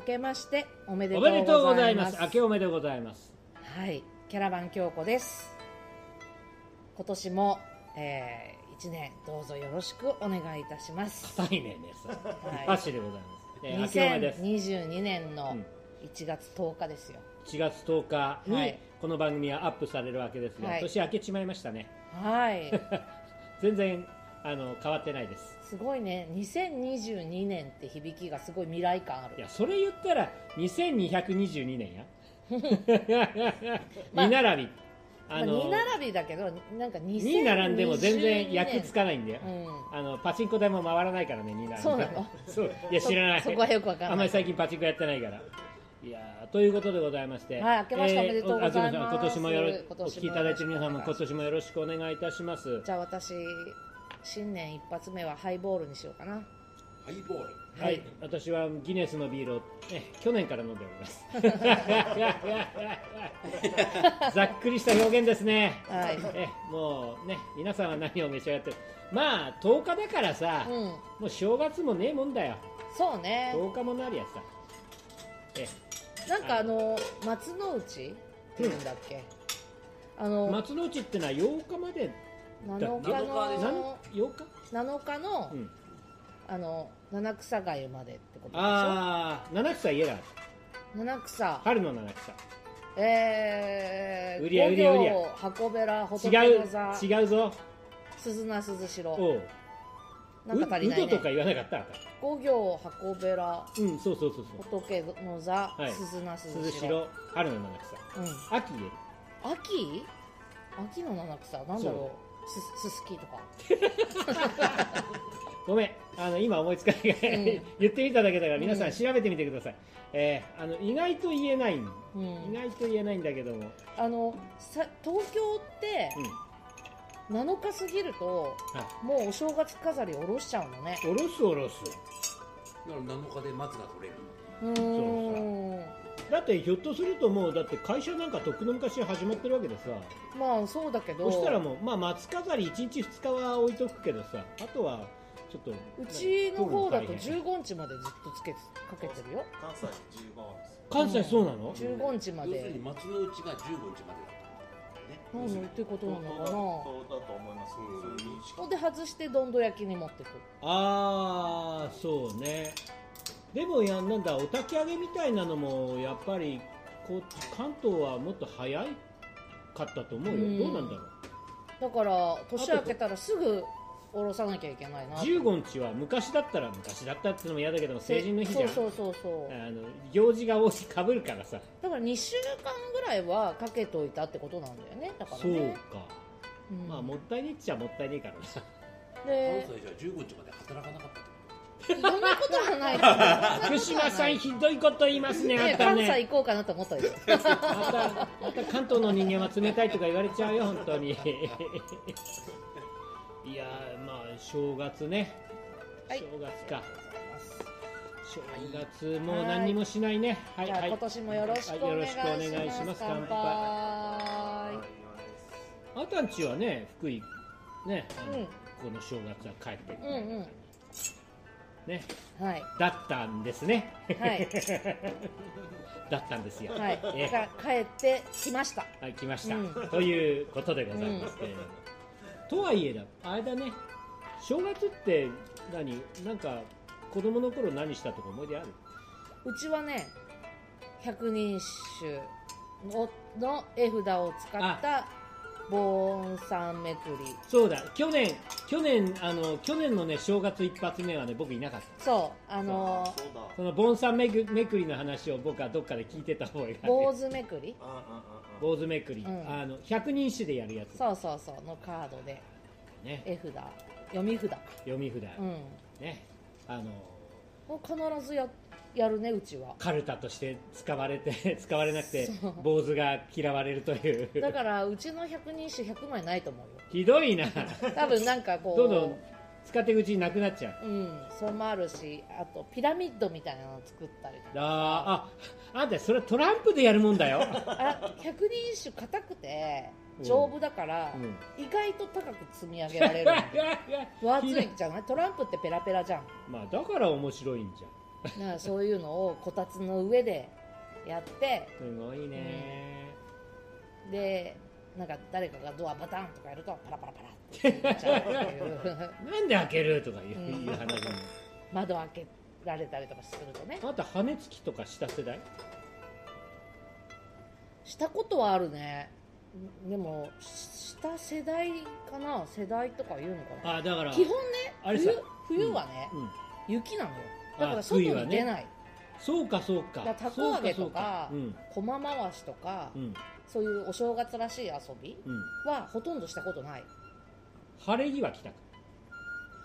明けましておめでとうございます。明けおめでございます。はい、キャラバン京子です。今年も、1年どうぞよろしくお願いいたします。硬いねです。パシでございます。2022年の1月10日ですよ。1月10日に、はい、この番組はアップされるわけですが、はい、年明けちまいましたね。はい。全然変わってないです。すごいね、2022年って響きがすごい未来感ある。いや、それ言ったら2222年や2並び、2並びだけど、なんか2並んでも全然役つかないんだよ、うん、パチンコ台も回らないからね、2並んで。そうなのそういや知らない そこはよくわかんない。あんまり最近パチンコやってないから。いやということでございまして、はい、明けましておめでとうございます。今年もよろしくお聞きいただいている皆さんも今年もよろしくお願いいたします。じゃあ私、新年一発目はハイボールにしようかな。ハイボール、はい、はい、私はギネスのビールを、去年から飲んでおりますざっくりした表現ですね、はい、もうね、皆さんは何を召し上がってる。まあ10日だからさ、うん、もう正月もねえもんだよ。そうね、10日もなりやさ、なんか松の内っていうんだっけ、うん、松の内ってのは8日まで7日の、うん、七草がゆまでってことでしょ。ああ、七草家だ。七草。春の七草。五行、箱べら、仏の座。違うぞ。鈴な鈴代。なんか足りないね。うどとか言わなかった。五行、箱べら。うん、そう。仏の座、はい、鈴な鈴代。春の七草。うん、秋言える。秋の七草なんだろう。すすきとかごめん、今思いつかないから、うん、言ってみただけだから皆さん調べてみてください、うん、意外と言えない、うん、意外と言えないんだけども、東京って、うん、7日過ぎると、はい、もうお正月飾り下ろしちゃうのね。下ろすだから7日で松が取れる。だってひょっとするともうだって会社なんかとっくの昔始まってるわけでさ。まあそうだけど、そしたらもう、まあ、松飾り1日2日は置いとくけどさ、あとはちょっとうちの方だと15日までずっとかけてるよ。関西15日。関西そうなの、うん、15日まで。要するに松の内が15日までだったんだよね。何ってことなのかな。そうだと思います。それで外してどんど焼きに持ってくる。ああそうね。でもや、なんだ、お焚き上げみたいなのもやっぱりこっち関東はもっと早かったと思うよ、うん、どうなんだろう。だから年明けたらすぐ下ろさなきゃいけないな。15日は昔だったってのも嫌だけども、成人の日じゃん。そう行事が多しかぶるからさ。だから2週間ぐらいはかけといたってことなんだよね。だからね、そうか、うん、まあもったいねえっちゃもったいねえからさ。で関西じゃ15日まで働かなかったってそんなことはない。福島さんひどいこと言いますね。あったね。関西行こうかなと思ったよ。また関東の人間は冷たいとか言われちゃうよ本当に。いやまあ正月ね。はい、正月か。正月もう何にもしないね。はい、じゃあ今年もよろしくお願いします。乾杯。あたんちはね、福井ね、この正月は帰ってくる。うんうん。ね、はい、だったんですね、はい、だったんですよ、はい、帰ってきました、はい、来ました、うん、ということでございます、うん、とはいえだ、あれだね、正月ってなんか子供の頃何したとか思い出ある？うちはね、百人一首の絵札を使った盆栽めくり。そうだ、去年のね、正月一発目はね、僕いなかった。そうその盆栽めくりの話を僕はどっかで聞いてた方がいい。坊主めくり、うん、百人一首でやるやつ。そうのカードで、ね、絵札、読み札、うん、ね、必ずやるね。うちはカルタとして使われなくて坊主が嫌われるという。だからうちの百人一首100枚ないと思うよ。ひどいな多分なんかこうどんどん使っていくうちになくなっちゃう。うん、それもあるし、あとピラミッドみたいなのを作ったりとか。あんたそれトランプでやるもんだよ百人一首硬くて丈夫だから、うん、意外と高く積み上げられる分厚いじゃない。トランプってペラペラじゃん。まあだから面白いんじゃん。だからそういうのをこたつの上でやってすごいね、うん、でなんか誰かがドアバタンとかやるとパラパラパラってなっちゃうっていうなんで開けるとかいう、うん、いう話も窓開けられたりとかするとね。あと羽根つきとかした世代したことはあるね。でもした世代かな、世代とか言うのかな。あだから基本ねあれさ 冬はね、うんうん、雪なのよ。だから外に出ない、ね、そうかそうか。だからたこ揚げとか駒回しとか、うん、そういうお正月らしい遊びはほとんどしたことない、うん、晴れ着は着たか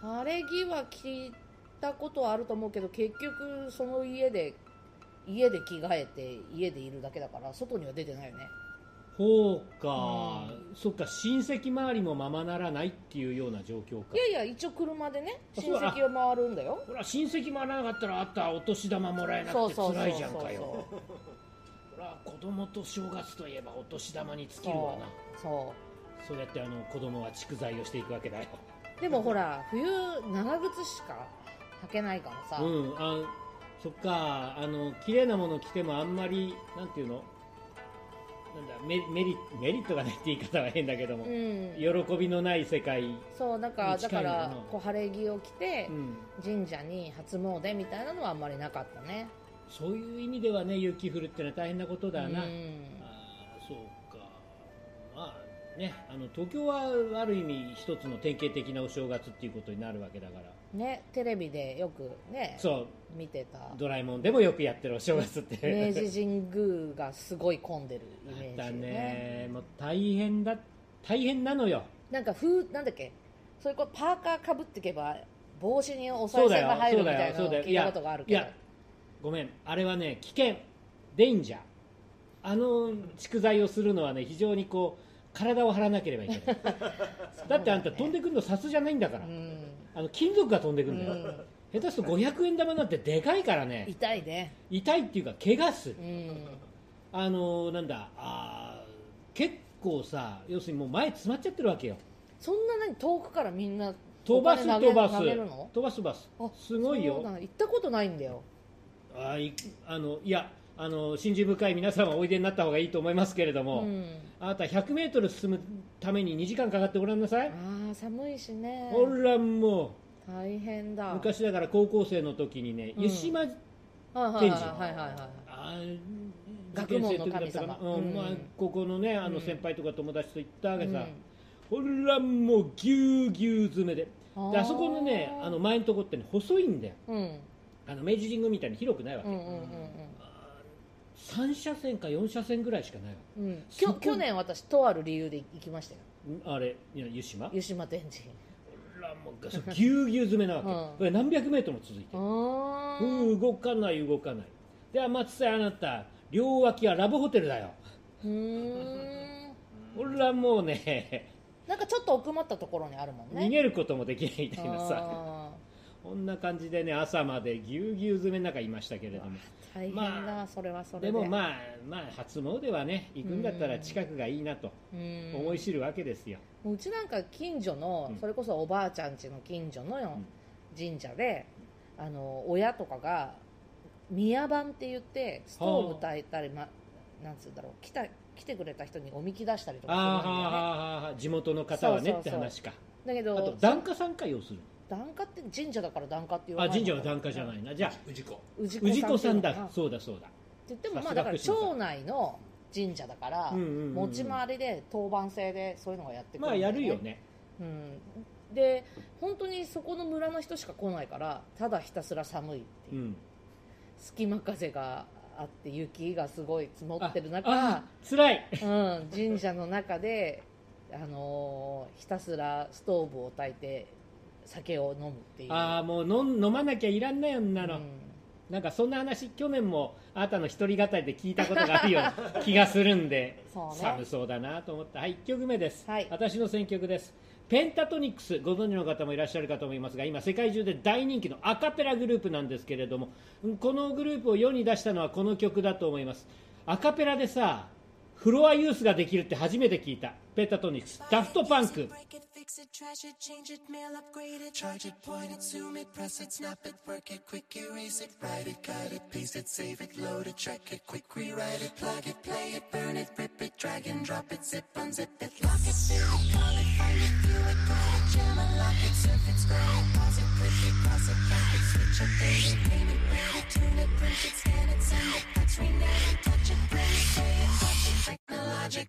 晴れ着は着たことはあると思うけど、結局その家で着替えて家でいるだけだから外には出てないよね。ほうか、うん、そっか親戚周りもままならないっていうような状況か。いやいや一応車でね親戚を回るんだよ。ほら親戚回らなかったらあったお年玉もらえなくて辛いじゃんかよ。そうそうそうそうほら子供と正月といえばお年玉に尽きるわな。そうやって子供は蓄財をしていくわけだよ。でもほら冬長靴しか履けないからさ、うん、あそっか綺麗なもの着てもあんまりなんていうのなんだメリットがないって言い方は変だけども、うん、喜びのない世界に近い。そうだからこう晴れ着を着て、うん、神社に初詣みたいなのはあんまりなかったね。そういう意味ではね雪降るってのは大変なことだな、うん、あそうか。まあね東京はある意味一つの典型的なお正月っていうことになるわけだからね。テレビでよくねそう見てたドラえもんでもよくやってるお正月って明治神宮がすごい混んでるイメージだ ねもう大変なのよ。なんかなんだっけそれこうパーカーかぶっていけば帽子にお賽銭が入るみたいなのを聞いたことがあるけど。いやごめんあれはね危険デンジャー蓄財をするのはね非常にこう体を張らなければいけないだってあんた飛んでくるのサスじゃないんだから、うん、金属が飛んでくるんだよ、うん、下手すると500円玉なんてでかいからね痛いね。痛いっていうか怪我する、うん、結構さ要するにもう前詰まっちゃってるわけよ。そんなに遠くからみんな飛ばすすごいよ。行ったことないんだよ。いや信心深い皆さんはおいでになった方がいいと思いますけれども、うん、あなた 100m 進むために2時間かかってごらんなさい。あ寒いしねほらもう大変だ。昔だから高校生の時にね、うん、湯島天神学問の神様、うんまあ、ここのね先輩とか友達と行ったわけさ、うん、ほらもうぎゅうぎゅう詰め であそこのね前のとこって、ね、細いんだよ、うん、明治神宮みたいに広くないわけ、うんうんうんうん3車線か4車線ぐらいしかないわ、うん、去年私とある理由で行きましたよ。あれ湯島天神ぎゅうぎゅう詰めなわけ、うん、何百メートルも続いて動かないでは松さんあなた両脇はラブホテルだよ。俺らもうねなんかちょっと奥まったところにあるもんね。逃げることもできないみたいなさこんな感じでね朝までぎゅうぎゅう詰めの中いましたけれども大変だ、まあ、それはそれでもまあ初詣はね行くんだったら近くがいいなと思い知るわけですよ。うちなんか近所のそれこそおばあちゃん家の近所の神社で、うん、親とかが宮番って言ってストーブ炊いたり、なんつうんだろう来てくれた人におみき出したりとかするんだよね。地元の方はねそうそうそうって話か。だけどあと檀家さんか要するに檀家って神社だから檀家って言わないのか。神社は檀家じゃないな。じゃあ氏子さんだそうだって言ってもまあだから町内の神社だから、うんうんうん、持ち回りで当番制でそういうのがやってくるんだよね。まあやるよね、うん、で本当にそこの村の人しか来ないからただひたすら寒いっていう、うん、隙間風があって雪がすごい積もってる中辛い、うん、神社の中で、ひたすらストーブを焚いて酒を飲むっていう。ああもう飲まなきゃいらんないよんなの、うん、なんかそんな話去年もあなたの一人語りで聞いたことがあるような気がするんでそう、ね、寒そうだなと思った、はい、1曲目です、はい、私の選曲です。Pentatonix ご存知の方もいらっしゃるかと思いますが今世界中で大人気のアカペラグループなんですけれどもこのグループを世に出したのはこの曲だと思います。アカペラでさフロアユースができるって初めて聞いた。Pentatonix、ダフトパンク。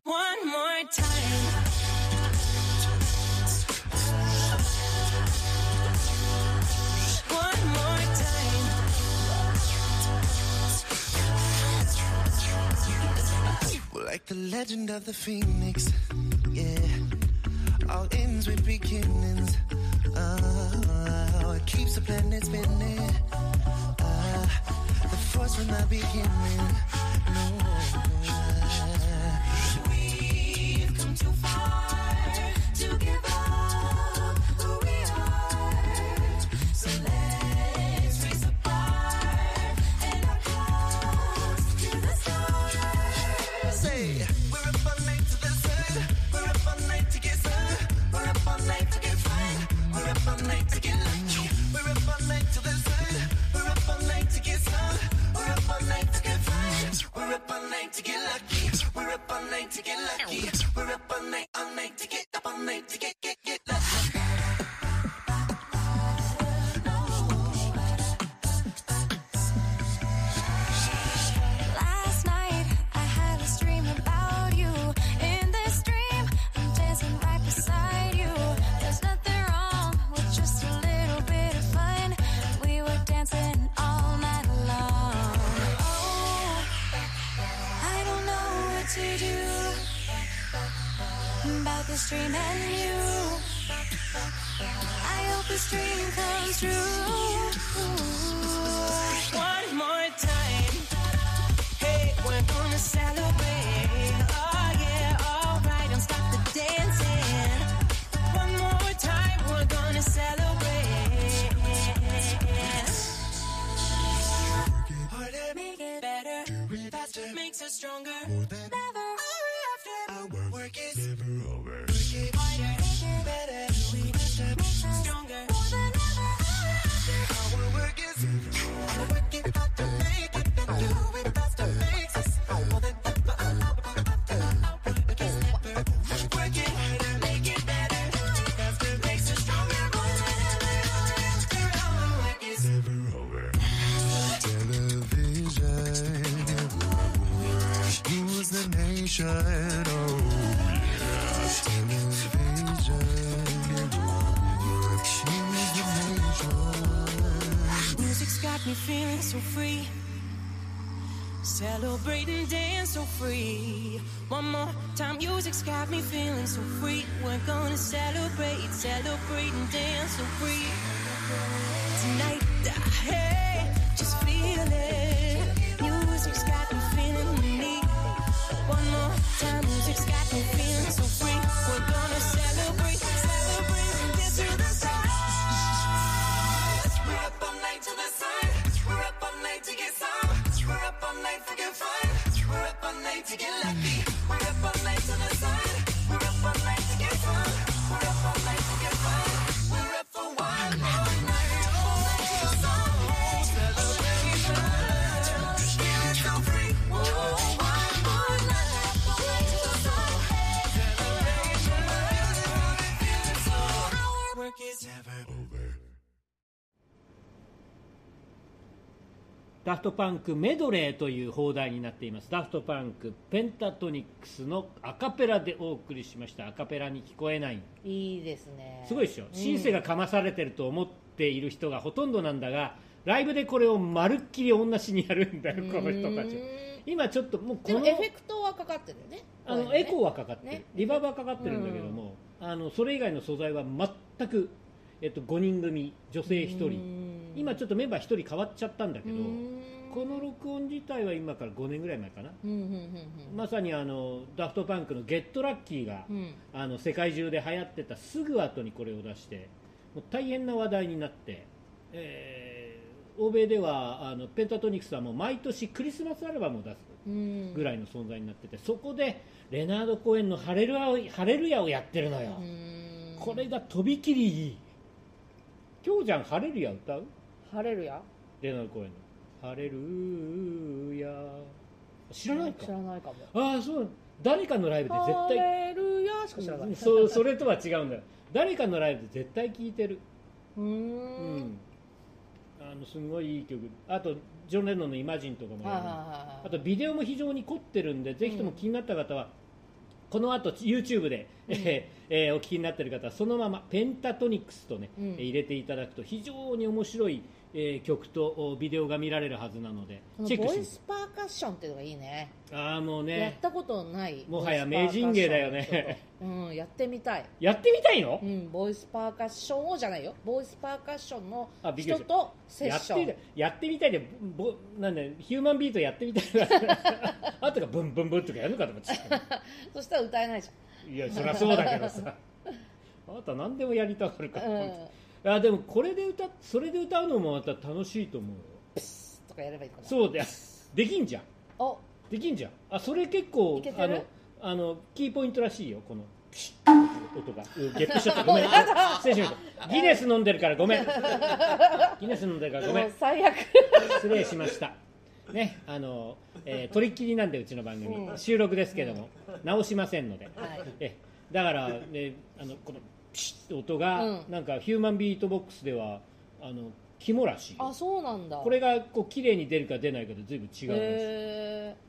One more time. One more time. We're like the legend of the Phoenix. Yeah, all ends with beginnings. Oh, it keeps the planet spinning. The force from the beginning. No. About this dream and you, I hope this dream comes true. One more time, hey, we're gonna celebrate. Oh yeah, all right, don't stop the dancing. One more time, we're gonna celebrate. Harder, make it better, do it faster, makes us stronger. More than ever. Work is never over. Work it harder, make it better, do it better, make us stronger. More than ever, hour after. Our work is never over. Our work is about to make it, and do it faster makes us more than ever. Our work is never over. Work it harder, make it better, do it faster makes us stronger. More than ever, hour after. Our work is never over. Television, rules the nation. Me feeling so free, celebrating, dance so free. One more time, music's got me feeling so free. We're gonna celebrate, celebrate and dance so free tonight. Hey, just feel it. Music's got me feeling me. One more time, music's got me feeling so free. We're gonna celebrate, celebrate and dance to the sun. We're up all night to the sun. To get lucky, we're up all night to the sun. We're up all night to get fun. We're up all night to get fun. We're up for one more night. Oh, it's so late. Celebration, feeling so free. Oh, one more night. We're up all night to the sun. Celebration, feeling so free. Our work is never over. ダフトパンクメドレーという放題になっています。ダフトパンク、ペンタトニックスのアカペラでお送りしました。アカペラに聞こえない。いいですね。すごいでしょ。シンセがかまされてると思っている人がほとんどなんだが、ライブでこれをまるっきり同じにやるんだよ、この人たち。今ちょっともうこのエフェクトはかかってるよね。エコーはかかってる。リバーブはかかってるんだけども、それ以外の素材は全く5人組、女性1人。今ちょっとメンバー1人変わっちゃったんだけど、この録音自体は今から5年ぐらい前かな。まさにダフトパンクの「ゲットラッキーが」世界中で流行ってたすぐ後にこれを出して、もう大変な話題になって、欧米ではペンタトニクスはもう毎年クリスマスアルバムを出す。ぐらいの存在になってて、そこでレナード・コエンのハレルヤをやってるのよ。これがとびきりいい。きょうちゃんハレルヤ歌う？ハレルヤ？レナード・コエンのハレルヤ知らないか？知らないかも。ああ、そう。誰かのライブで絶対ハレルヤしか知らない。それとは違うんだよ。誰かのライブで絶対聴いてる。うん。すごいいい曲。あとジョン・レノンのイマジンとかもある、あとビデオも非常に凝ってるんで、ぜひとも気になった方は、このあと YouTube で、お聞きになってる方はそのまま Pentatonix とね、入れていただくと非常に面白い、曲とビデオが見られるはずなので、チェックしてみて。このボイスパーカッションっていうのがいいね。ああ、もうね、やったことないもはや名人芸だよね。うん、やってみたい。やってみたいの？うん、ボイスパーカッションをじゃないよ。ボイスパーカッションの人とセッション。やってみたいで、なんでヒューマンビートやってみたい。あとがブンブンブンとかやるのかと思っちゃった。そしたら歌えないじゃん。いや、そりゃそうだけどさ。あなた何でもやりたがるから。あ、でもこれでそれで歌うのもまた楽しいと思うよ。プスとかやればいいかな。そうだよ。できんじゃん。あ、できんじゃん。あ、それ結構キーポイントらしいよ、このピシッ音が。ゲップしちゃった、ごめん。失礼しました。ギネス飲んでるからごめん。ギネス飲んでるからごめん。最悪。失礼しましたね。取り切りなんで、うちの番組収録ですけども直しませんので、だからね、このピシッ音がなんかヒューマンビートボックスでは肝らしい。あ、そうなんだ。これがこう綺麗に出るか出ないかで随分違うんです。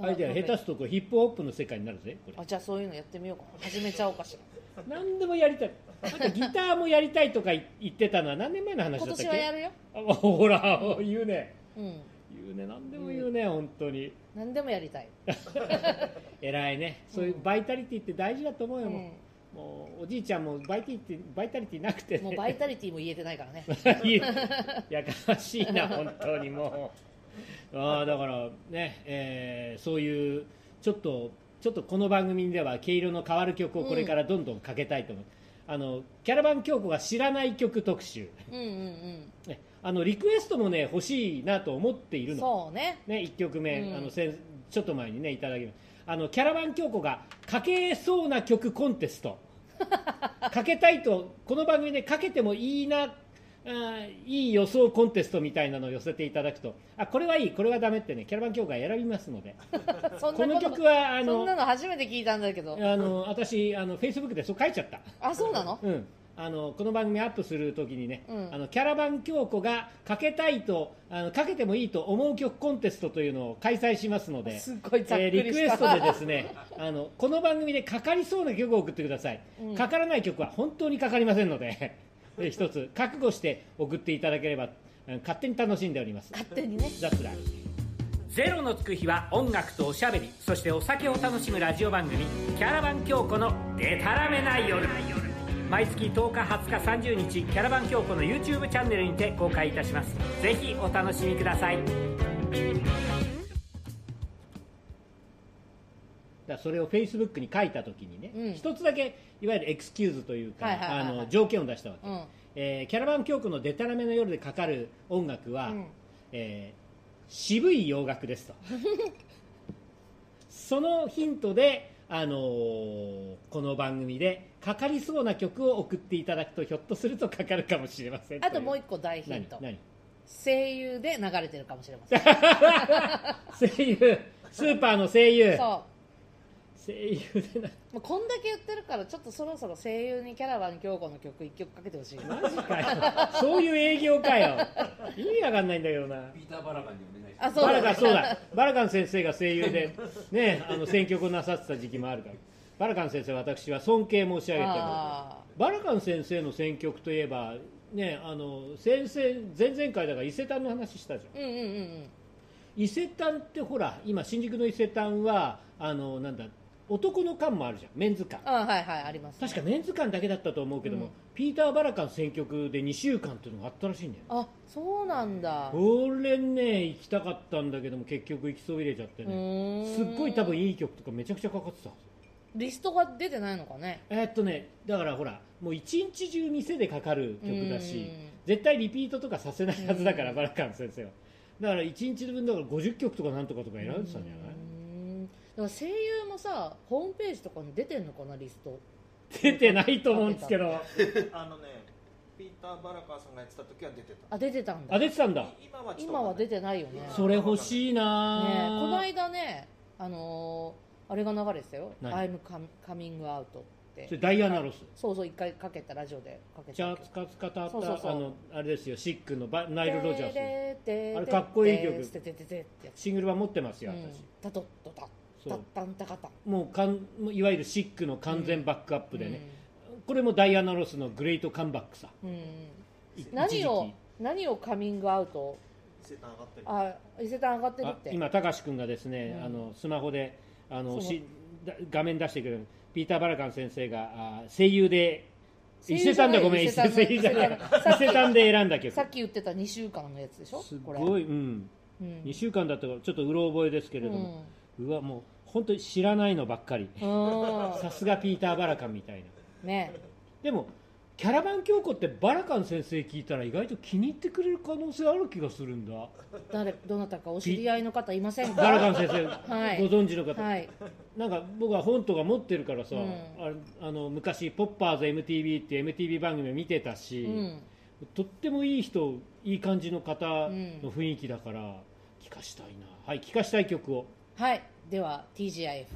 アイデア下手すとこうヒップホップの世界になるぜこれ。あ、じゃあそういうのやってみようかな。始めちゃおうかしら。何でもやりたい。なんかギターもやりたいとか言ってたのは何年前の話だったっけ。今年はやるよ。あ、ほら、言うね、言うね、何でも言うね、本当に何でもやりたい。偉いね。そういうバイタリティって大事だと思うよ。もうおじいちゃんもバイタリティなくて、もうバイタリティも言えてないからね。やかましいな、本当にもう。あ、だからね、そういうちょっとこの番組では毛色の変わる曲をこれからどんどんかけたいと思う。キャラバン京子が知らない曲特集。リクエストもね欲しいなと思っているの。そうね。ね、1曲目、ちょっと前にねいただきました。キャラバン京子がかけそうな曲コンテスト。かけたいとこの番組でかけてもいいな。いい予想コンテストみたいなのを寄せていただくと、あ、これはいい、これはダメってね、キャラバン協会選びますので。この曲はそんなの初めて聞いたんだけど、私Facebook でそう書いちゃった。あ、そうなの？うん。この番組アップするときにね、キャラバン京子がかけたいとかけてもいいと思う曲コンテストというのを開催しますので、リクエストでですね、この番組でかかりそうな曲を送ってください。かからない曲は本当にかかりませんので。一つ覚悟して送っていただければ勝手に楽しんでおります。勝手にね。ザッツライゼロのつく日は音楽とおしゃべり、そしてお酒を楽しむラジオ番組キャラバン京子のデタラメな夜。毎月10日20日30日キャラバン京子の YouTube チャンネルにて公開いたします。ぜひお楽しみください。だそれを Facebook に書いたときにね、一つだけいわゆるエクスキューズというか条件を出したわけ。キャラバン教区のデタラメの夜でかかる音楽は、渋い洋楽ですと。そのヒントで、この番組でかかりそうな曲を送っていただくと、ひょっとするとかかるかもしれません。あともう一個大ヒント。声優で流れてるかもしれません。声優、スーパーの声優。そう。声優でな、もうこんだけ言ってるから、ちょっとそろそろ声優にキャラバン京子の曲1曲かけてほしい。マジかよ。そういう営業かよ。意味わかんないんだけどな。ピーター・バラカンにお願いします。そうだ、そうだ。バラカン先生が声優で、ね、選曲をなさってた時期もあるから、バラカン先生私は尊敬申し上げてる。バラカン先生の選曲といえば、ね、先生前々回だから伊勢丹の話したじゃん。伊勢丹ってほら、今新宿の伊勢丹はなんだ、男の館もあるじゃん、メンズ館。あ、はいはい、あります、ね。確かメンズ館だけだったと思うけども、ピーター・バラカン選曲で2週間っていうのがあったらしいんだよ。あ、そうなんだ。俺ね、行きたかったんだけども、結局行きそびれちゃってね。すっごい多分いい曲とかめちゃくちゃかかってたはず。リストが出てないのかね。だからほら、もう一日中店でかかる曲だし、絶対リピートとかさせないはずだから、バラカン先生は。だから1日分だから50曲とかなんとかとか選んでたんじゃない？だから声優もさホームページとかに出てんのかなリスト。出てないと思うんですけどあのねピーター・バラカーさんがやってた時は出てた。あ、出てたんだ。あ、出てたんだ。今は出てないよね。それ欲しいな、ね、この間ねあれが流れてたよ。 I'm coming out って。それダイアナロス。そうそう一回かけたラジオでかけた。じゃあつかつかたったあれですよシックのナイル・ロジャース。あれかっこいい曲。シングル版持ってますよ私。タトッとタッタッタンタカタン。もういわゆるシックの完全バックアップでね。これもダイアナロスのグレートカンバックさ、うん、何をカミングアウト伊勢丹上がってるって今高橋君がですね、うん、スマホで画面出してくれるピーター・バラカン先生が声優で伊勢丹だごめん伊勢丹で選んだ曲さっき言ってた2週間のやつでしょすごいこれ、うんうん、2週間だとちょっとうろ覚えですけれども、うん、うわもう本当に知らないのばっかりさすがピーター・バラカンみたいなね、でもキャラバン京子ってバラカン先生聞いたら意外と気に入ってくれる可能性ある気がするんだ。どなたかお知り合いの方いませんか？バラカン先生、はい、ご存知の方、はい、なんか僕は本とか持ってるからさ、うん、昔ポッパーズ MTV っていう MTV 番組を見てたし、うん、とってもいい人いい感じの方の雰囲気だから聞かしたいな、はい、聞かしたい曲を、はい、では TGIF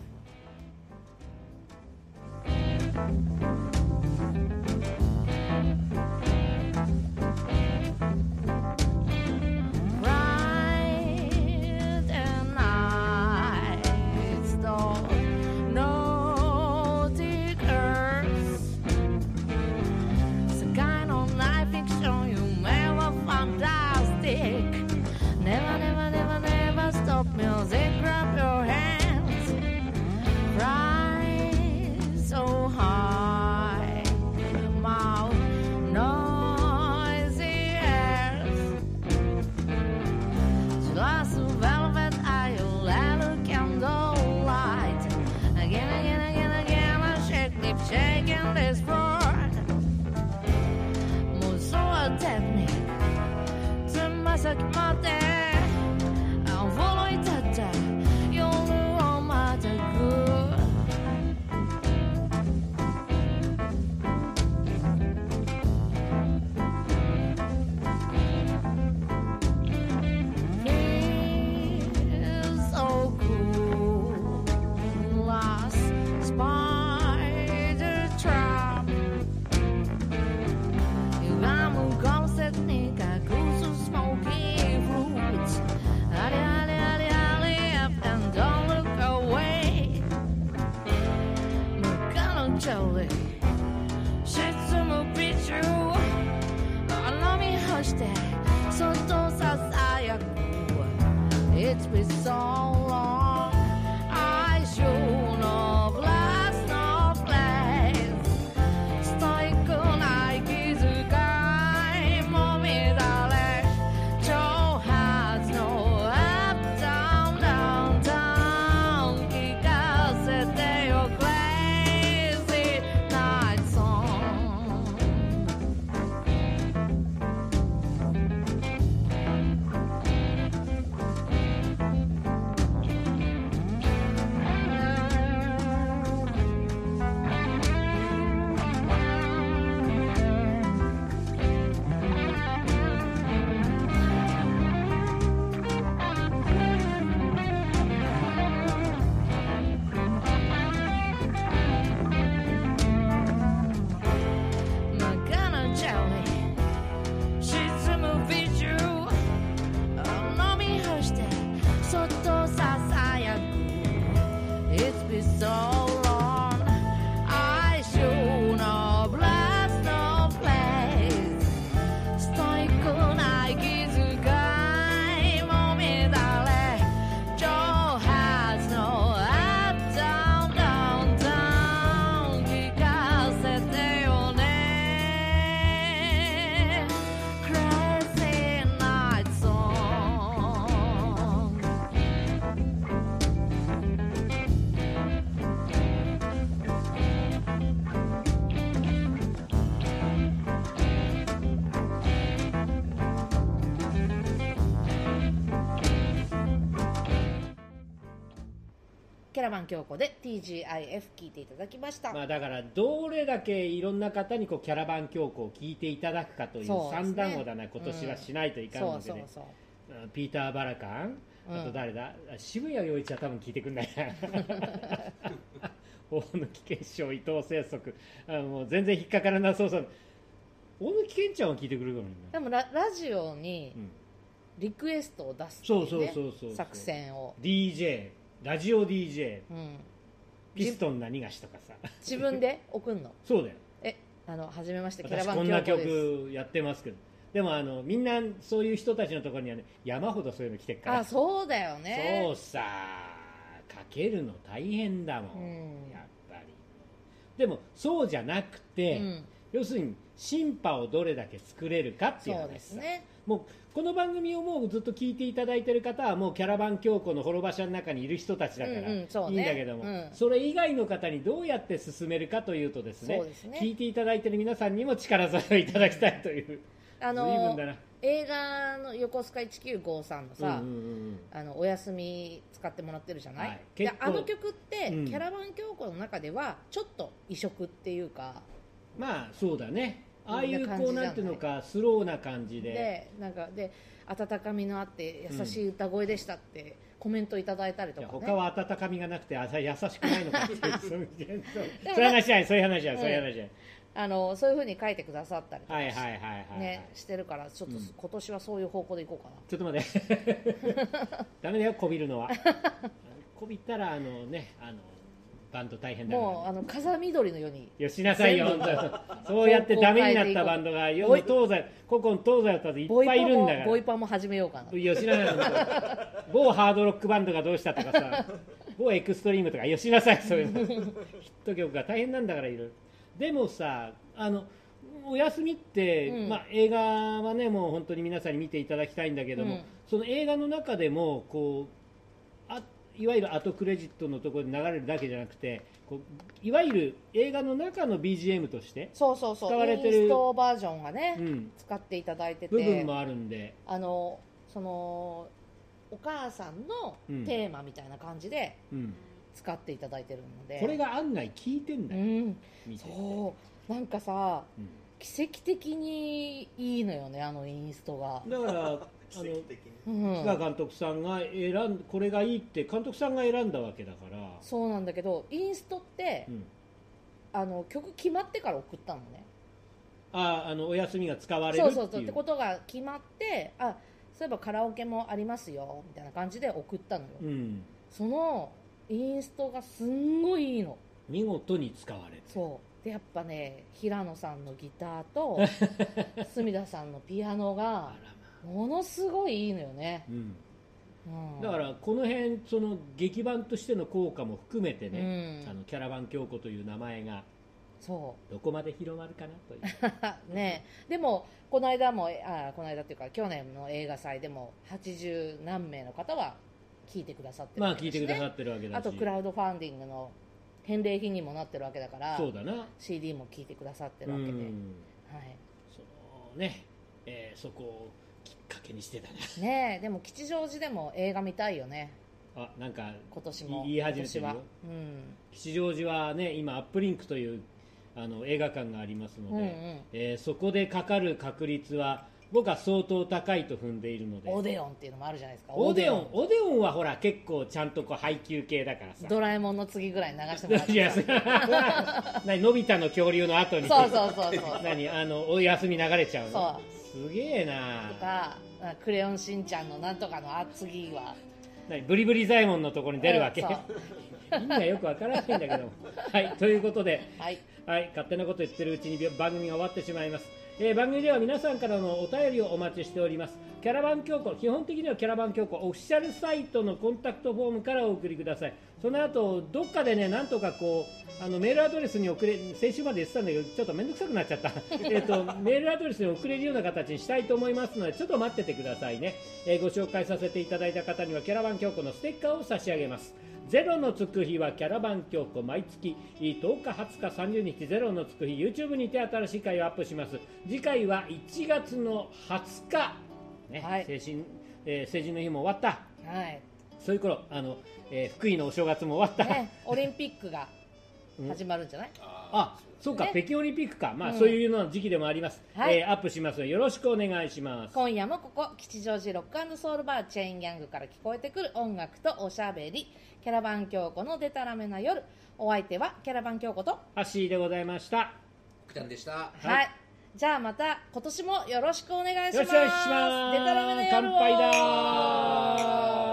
キャラバン京子で TGIF 聞いていただきました。まあだからどれだけいろんな方にこうキャラバン京子を聞いていただくかという三段をだな、ね、今年はしないといかんのでね。ピーター・バラカン、あと誰だ、渋谷陽一は多分聞いてくんないな。大貫健章、伊藤清則、もう全然引っかからなそうそう。大貫健ちゃんは聞いてくれるかもね。でも ラジオにリクエストを出すっていうね作戦を DJ ラジオ DJ、うん、ピストン何がしとかさ自分で送るの。そうだよ。初めましてキャラバン京子です。私こんな曲やってますけど、でもみんなそういう人たちのところには、ね、山ほどそういうの来てるから。あ、そうだよね。そうさ、かけるの大変だもん、うん、やっぱり。でもそうじゃなくて、うん、要するに新派をどれだけ作れるかっていう話。そうですね。もうこの番組をもうずっと聞いていただいてる方はもうキャラバン京子の滅場所の中にいる人たちだからいいんだけども、うんうん、それ以外の方にどうやって進めるかというとですね、聞いていただいてる皆さんにも力添えをいただきたいという。映画の横須賀1953のさ、うんうんうん、お休み使ってもらってるじゃない、はい、であの曲って、うん、キャラバン京子の中ではちょっと異色っていうか、まあそうだね、ああいうこうなんていうのかスローな感じで、なんかで温かみのあって優しい歌声でしたって、うん、コメントいただいたりとかね。他は温かみがなくて優しくないのかってそういう話じゃない、そういう話じゃない、そういう話じゃない。そういう風に書いてくださったりとかしてるから、ちょっと今年はそういう方向でいこうかな、うん、ちょっと待ってダメだよ、こびるのはこびたらね、バンド大変だから、ね、もう風緑のようによしなさいよそうやってダメになったバンドが世の東西、古今東西だったらいっぱいいるんだから、ボイパも始めようかなよしなさい某ハードロックバンドがどうしたとかさ某エクストリームとかよしなさい、そういうのヒット曲が大変なんだからいる。でもさ、お休みって、うん、まあ、映画はね、もう本当に皆さんに見ていただきたいんだけども、うん、その映画の中でもこういわゆる後クレジットのところで流れるだけじゃなくて、こういわゆる映画の中の BGM として使われてる、そうそうそう、インストバージョンがね、うん、使っていただいてて部分もあるんで、そのお母さんのテーマみたいな感じで、うんうん、使っていただいてるので、これが案外効いてんだよ、うん、見てて。そうなんかさ、うん、奇跡的にいいのよね、インストが。だから奇跡的に木田監督さんがこれがいいって監督さんが選んだわけだから。そうなんだけど、インストって、うん、曲決まってから送ったのね。お休みが使われるっていう。そうそうそう、ってことが決まって、あ、そういえばカラオケもありますよみたいな感じで送ったのよ、うん、そのインストがすんごいいいの、見事に使われて。そうで、やっぱね、平野さんのギターと隅田さんのピアノがものすごいいいのよね、うんうん、だからこの辺その劇版としての効果も含めてね、うん、キャラバン京子という名前がそうどこまで広まるかなというねえ。でもこの間っていうか去年の映画祭でも80何名の方は聞いてくださってるわけですね。まあ、聞いてくださってるわけだし、あとクラウドファンディングの返礼品にもなってるわけだから。そうだな、 CD も聞いてくださってるわけで、はい、そのね、そこをきっかけにしてたね。ねえ、でも吉祥寺でも映画見たいよね。あ、なんか今年も言い始めてるよ、うん、吉祥寺はね、今アップリンクという映画館がありますので、うんうん、そこでかかる確率は僕は相当高いと踏んでいるので。オデオンっていうのもあるじゃないですか。オデオンはほら結構ちゃんとこう配給系だからさ、ドラえもんの次ぐらい流してもらってのび太の恐竜の後にそう何お休み流れちゃうの。そうすげえな。とかクレヨンしんちゃんのなんとかの次はブリブリザイモンのところに出るわけ、意味がよくわからないんだけどもはい、ということで、はいはい、勝手なこと言ってるうちに番組が終わってしまいます。番組では皆さんからのお便りをお待ちしております。キャラバン京子、基本的にはキャラバン京子オフィシャルサイトのコンタクトフォームからお送りください。その後どっかでね、なんとかこうメールアドレスに先週まで言ってたんだけどちょっとめんどくさくなっちゃったメールアドレスに送れるような形にしたいと思いますのでちょっと待っててくださいね。ご紹介させていただいた方にはキャラバン京子のステッカーを差し上げます。ゼロのつく日はキャラバン京子、毎月10日20日30日ゼロのつく日 YouTube にて新しい回をアップします。次回は1月の20日、ね、はい、成人の日も終わった、はい、そういう頃福井のお正月も終わった、ね、オリンピックが始まるんじゃない、うん、あ、そうか、ね、北京オリンピックか、まあ、うん、そういうの時期でもあります、はい、アップしますのでよろしくお願いします。今夜もここ吉祥寺ロック&ソウルバーチェーンギャングから聞こえてくる音楽とおしゃべり、キャラバン京子のデタラメな夜、お相手はキャラバン京子とハッシーでございました。福ちゃんでした。はい、はい、じゃあまた今年もよろしくお願いします。よろしくお願いします。デタラメの夜を乾杯だ。